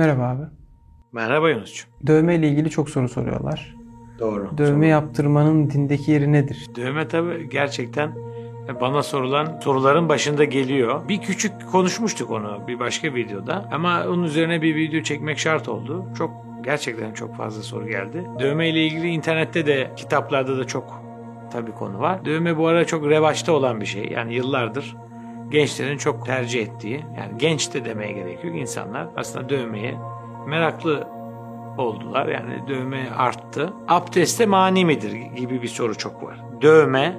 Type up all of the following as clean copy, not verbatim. Merhaba abi. Merhaba Yunus'cum. Dövme ile ilgili çok soru soruyorlar. Doğru. Dövme yaptırmanın dindeki yeri nedir? Dövme tabii gerçekten bana sorulan soruların başında geliyor. Bir küçük konuşmuştuk onu bir başka videoda ama onun üzerine bir video çekmek şart oldu. Gerçekten çok fazla soru geldi. Dövme ile ilgili internette de kitaplarda da çok tabii konu var. Dövme bu arada çok revaçta olan bir şey. Yani yıllardır gençlerin çok tercih ettiği, yani genç de demeye gerek yok. İnsanlar aslında dövmeye meraklı oldular. Yani dövme arttı. Abdeste mani midir gibi bir soru çok var. Dövme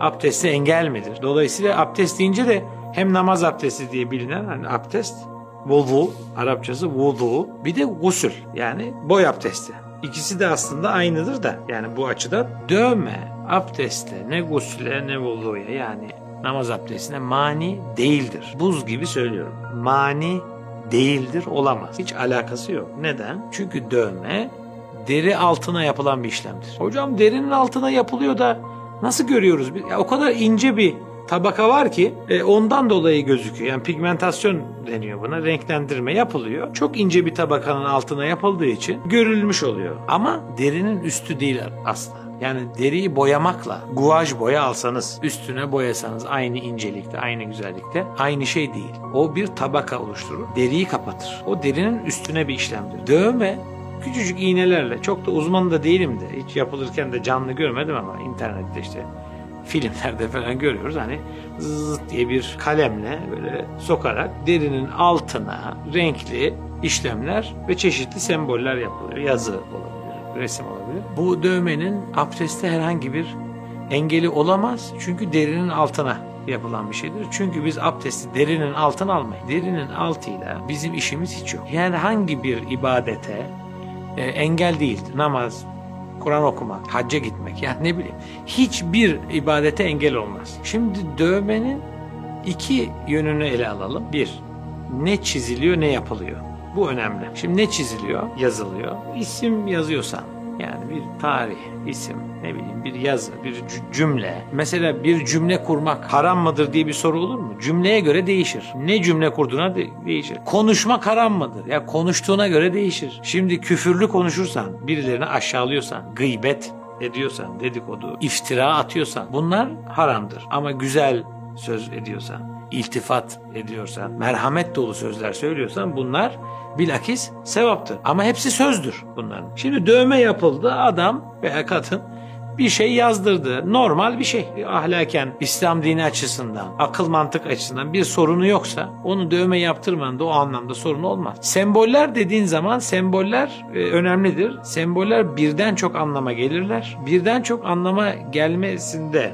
abdeste engel midir? Dolayısıyla abdest deyince de hem namaz abdesti diye bilinen hani abdest, vudu, Arapçası vudu, bir de gusül yani boy abdesti. İkisi de aslında aynıdır da yani bu açıdan dövme abdeste ne gusle ne vuduya yani namaz abdestine mani değildir. Buz gibi söylüyorum. Mani değildir, olamaz. Hiç alakası yok. Neden? Çünkü dövme deri altına yapılan bir işlemdir. Hocam derinin altına yapılıyor da nasıl görüyoruz? Ya, o kadar ince bir tabaka var ki ondan dolayı gözüküyor. Yani pigmentasyon deniyor buna. Renklendirme yapılıyor. Çok ince bir tabakanın altına yapıldığı için görülmüş oluyor. Ama derinin üstü değil aslında. Yani deriyi boyamakla guaj boya alsanız, üstüne boyasanız aynı incelikte, aynı güzellikte aynı şey değil. O bir tabaka oluşturur. Deriyi kapatır. O derinin üstüne bir işlemdir. Dövme küçücük iğnelerle, çok da uzman da değilim de, hiç yapılırken de canlı görmedim ama internette işte filmlerde falan görüyoruz. Hani zıt diye bir kalemle böyle sokarak derinin altına renkli işlemler ve çeşitli semboller yapılıyor. Yazı olabilir, resim olabilir. Bu dövmenin abdeste herhangi bir engeli olamaz. Çünkü derinin altına yapılan bir şeydir. Çünkü biz abdesti derinin altına almayız. Derinin altıyla bizim işimiz hiç yok. Yani herhangi bir ibadete engel değildir. Namaz, Kur'an okumak, hacca gitmek, yani ne bileyim, hiçbir ibadete engel olmaz. Şimdi dövmenin iki yönünü ele alalım. Bir, ne çiziliyor, ne yapılıyor. Bu önemli. Şimdi ne çiziliyor? Yazılıyor. İsim yazıyorsan, yani bir tarih, isim, ne bileyim bir yazı, bir cümle. Mesela bir cümle kurmak haram mıdır diye bir soru olur mu? Cümleye göre değişir. Ne cümle kurduğuna değişir. Konuşmak haram mıdır? Ya konuştuğuna göre değişir. Şimdi küfürlü konuşursan, birilerini aşağılıyorsan, gıybet ediyorsan, dedikodu, iftira atıyorsan bunlar haramdır. Ama güzel söz ediyorsan, iltifat ediyorsan, merhamet dolu sözler söylüyorsan bunlar bilakis sevaptır. Ama hepsi sözdür bunların. Şimdi dövme yapıldı, adam veya kadın bir şey yazdırdı. Normal bir şey. Ahlaken, İslam dini açısından, akıl mantık açısından bir sorunu yoksa onu dövme yaptırmanın da o anlamda sorunu olmaz. Semboller dediğin zaman semboller önemlidir. Semboller birden çok anlama gelirler. Birden çok anlama gelmesinde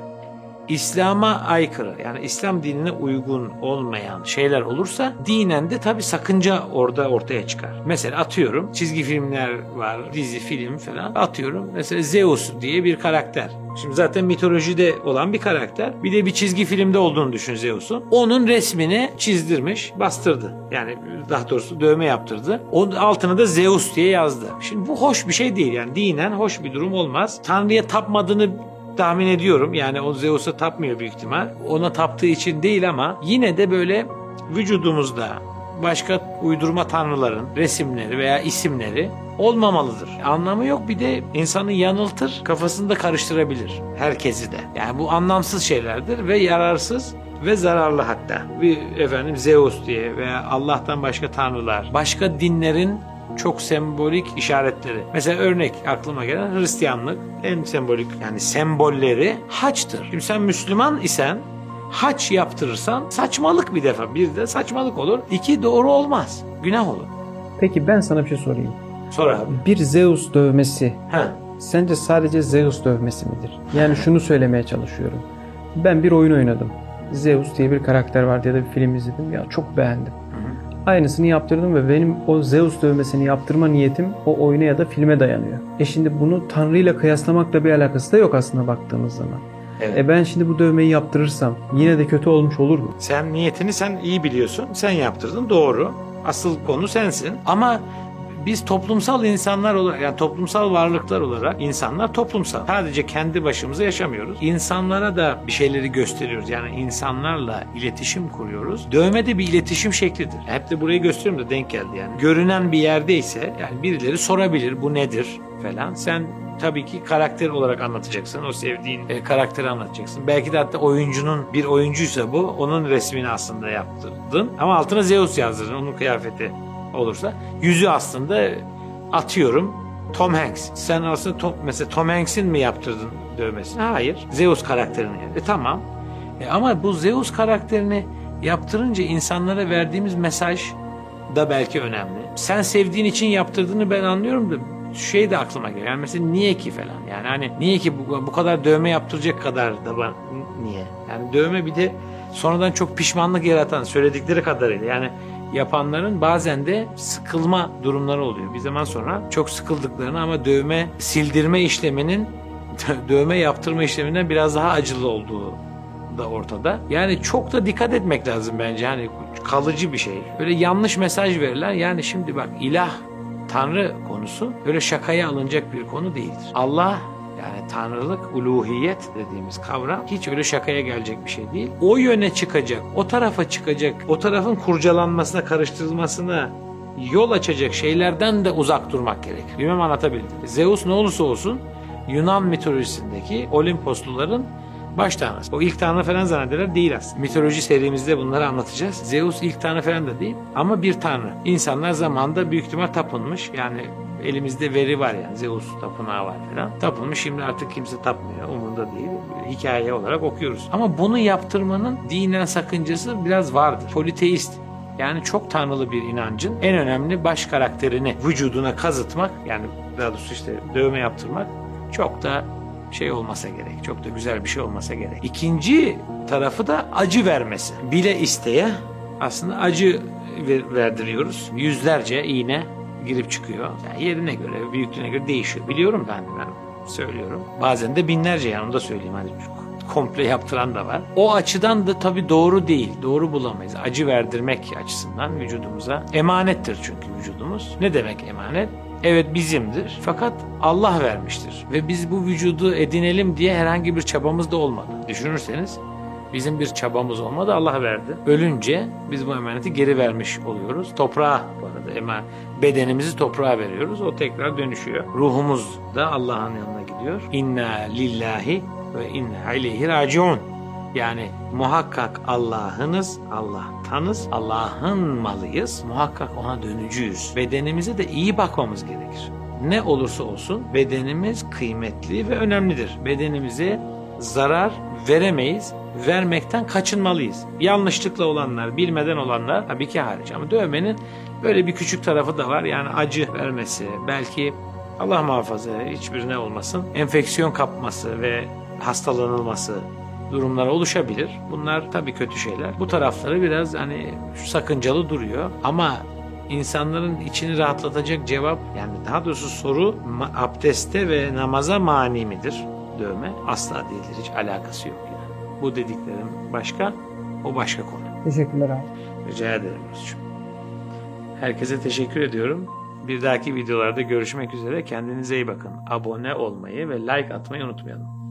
İslam'a aykırı, yani İslam dinine uygun olmayan şeyler olursa dinen de tabii sakınca orada ortaya çıkar. Mesela atıyorum çizgi filmler var, dizi, film falan, atıyorum mesela Zeus diye bir karakter. Şimdi zaten mitolojide olan bir karakter. Bir de bir çizgi filmde olduğunu düşün Zeus'un. Onun resmini çizdirmiş, bastırdı. Yani daha doğrusu dövme yaptırdı. Onun altına da Zeus diye yazdı. Şimdi bu hoş bir şey değil, yani dinen hoş bir durum olmaz. Tanrı'ya tapmadığını tahmin ediyorum. Yani o Zeus'a tapmıyor büyük ihtimal. Ona taptığı için değil ama yine de böyle vücudumuzda başka uydurma tanrıların resimleri veya isimleri olmamalıdır. Anlamı yok, bir de insanı yanıltır, kafasını da karıştırabilir. Herkesi de. Yani bu anlamsız şeylerdir ve yararsız ve zararlı hatta. Bir Zeus diye veya Allah'tan başka tanrılar, başka dinlerin çok sembolik işaretleri. Mesela örnek aklıma gelen Hristiyanlık en sembolik, yani sembolleri haçtır. Şimdi sen Müslüman isen haç yaptırırsan saçmalık bir defa. Bir de saçmalık olur. İki, doğru olmaz. Günah olur. Peki ben sana bir şey sorayım. Sor abi. Bir Zeus dövmesi sence sadece Zeus dövmesi midir? Yani şunu söylemeye çalışıyorum. Ben bir oyun oynadım. Zeus diye bir karakter vardı ya da bir film izledim. Ya çok beğendim. Aynısını yaptırdım ve benim o Zeus dövmesini yaptırma niyetim o oyuna ya da filme dayanıyor. Şimdi bunu Tanrı ile kıyaslamakla bir alakası da yok aslında baktığımız zaman. Evet. Ben şimdi bu dövmeyi yaptırırsam yine de kötü olmuş olur mu? Sen niyetini sen iyi biliyorsun. Sen yaptırdın, doğru. Asıl konu sensin. Ama Biz toplumsal insanlar olarak, yani toplumsal varlıklar olarak insanlar toplumsal. Sadece kendi başımıza yaşamıyoruz. İnsanlara da bir şeyleri gösteriyoruz. Yani insanlarla iletişim kuruyoruz. Dövme de bir iletişim şeklidir. Hep de burayı gösteriyorum da denk geldi yani. Görünen bir yerdeyse yani birileri sorabilir bu nedir falan. Sen tabii ki karakter olarak anlatacaksın. O sevdiğin karakteri anlatacaksın. Belki de hatta oyuncunun, bir oyuncuysa bu, onun resmini aslında yaptırdın. Ama altına Zeus yazdırdın, onun kıyafeti olursa. Yüzü aslında atıyorum Tom Hanks. Sen aslında mesela Tom Hanks'in mi yaptırdın dövmesini? Hayır. Zeus karakterini. Tamam. Ama bu Zeus karakterini yaptırınca insanlara verdiğimiz mesaj da belki önemli. Sen sevdiğin için yaptırdığını ben anlıyorum da şey de aklıma geliyor. Yani mesela niye ki falan. Yani hani niye ki bu kadar dövme yaptıracak kadar da bana niye? Yani dövme bir de sonradan çok pişmanlık yaratan, söyledikleri kadarıyla yani yapanların bazen de sıkılma durumları oluyor. Bir zaman sonra çok sıkıldıklarını ama dövme sildirme işleminin dövme yaptırma işleminden biraz daha acılı olduğu da ortada. Yani çok da dikkat etmek lazım bence. Hani kalıcı bir şey. Böyle yanlış mesaj verilen, yani şimdi bak ilah, Tanrı konusu öyle şakaya alınacak bir konu değildir. Allah, yani tanrılık, uluhiyet dediğimiz kavram hiç öyle şakaya gelecek bir şey değil. O yöne çıkacak, o tarafa çıkacak, o tarafın kurcalanmasına, karıştırılmasına yol açacak şeylerden de uzak durmak gerek. Bilmem anlatabildim. Zeus ne olursa olsun Yunan mitolojisindeki Olimposluların baş tanrısı. O ilk tanrı falan zannederler, değil aslında. Mitoloji serimizde bunları anlatacağız. Zeus ilk tanrı falan da değil ama bir tanrı. İnsanlar zamanında büyük ihtimal tapınmış. Yani elimizde veri var yani. Zeus tapınağı var falan. Tapılmış, şimdi artık kimse tapmıyor. Umurunda değil. Hikaye olarak okuyoruz. Ama bunu yaptırmanın dinen sakıncası biraz vardır. Politeist. Yani çok tanrılı bir inancın en önemli baş karakterini vücuduna kazıtmak, yani daha doğrusu işte dövme yaptırmak çok da şey olmasa gerek. Çok da güzel bir şey olmasa gerek. İkinci tarafı da acı vermesi. Bile isteye aslında acı verdiriyoruz. Yüzlerce iğne girip çıkıyor. Yani yerine göre, büyüklüğüne göre değişiyor. Biliyorum ben, söylüyorum. Bazen de binlerce, yanımda söyleyeyim. Hani komple yaptıran da var. O açıdan da tabii doğru değil. Doğru bulamayız. Acı verdirmek açısından vücudumuza. Emanettir çünkü vücudumuz. Ne demek emanet? Evet, bizimdir. Fakat Allah vermiştir. Ve biz bu vücudu edinelim diye herhangi bir çabamız da olmadı. Düşünürseniz bizim bir çabamız olmadı. Allah verdi. Ölünce biz bu emaneti geri vermiş oluyoruz. Toprağa, bu arada bedenimizi toprağa veriyoruz. O tekrar dönüşüyor. Ruhumuz da Allah'ın yanına gidiyor. İnna lillahi ve inna ileyhi raciun. Yani muhakkak Allah'ınız, Allah'tanız, Allah'ın malıyız. Muhakkak ona dönücüyüz. Bedenimize de iyi bakmamız gerekir. Ne olursa olsun bedenimiz kıymetli ve önemlidir. Bedenimize zarar veremeyiz. Vermekten kaçınmalıyız. Yanlışlıkla olanlar, bilmeden olanlar tabii ki hariç. Ama dövmenin böyle bir küçük tarafı da var. Yani acı vermesi, belki Allah muhafaza hiçbirine olmasın, enfeksiyon kapması ve hastalanılması durumlar oluşabilir. Bunlar tabii kötü şeyler. Bu tarafları biraz hani sakıncalı duruyor. Ama insanların içini rahatlatacak cevap, yani daha doğrusu soru, abdeste ve namaza mani midir dövme? Asla değildir. Hiç alakası yok yani. Bu dediklerim başka, o başka konu. Teşekkürler abi. Rica ederim Özcüm. Herkese teşekkür ediyorum. Bir dahaki videolarda görüşmek üzere. Kendinize iyi bakın. Abone olmayı ve like atmayı unutmayalım.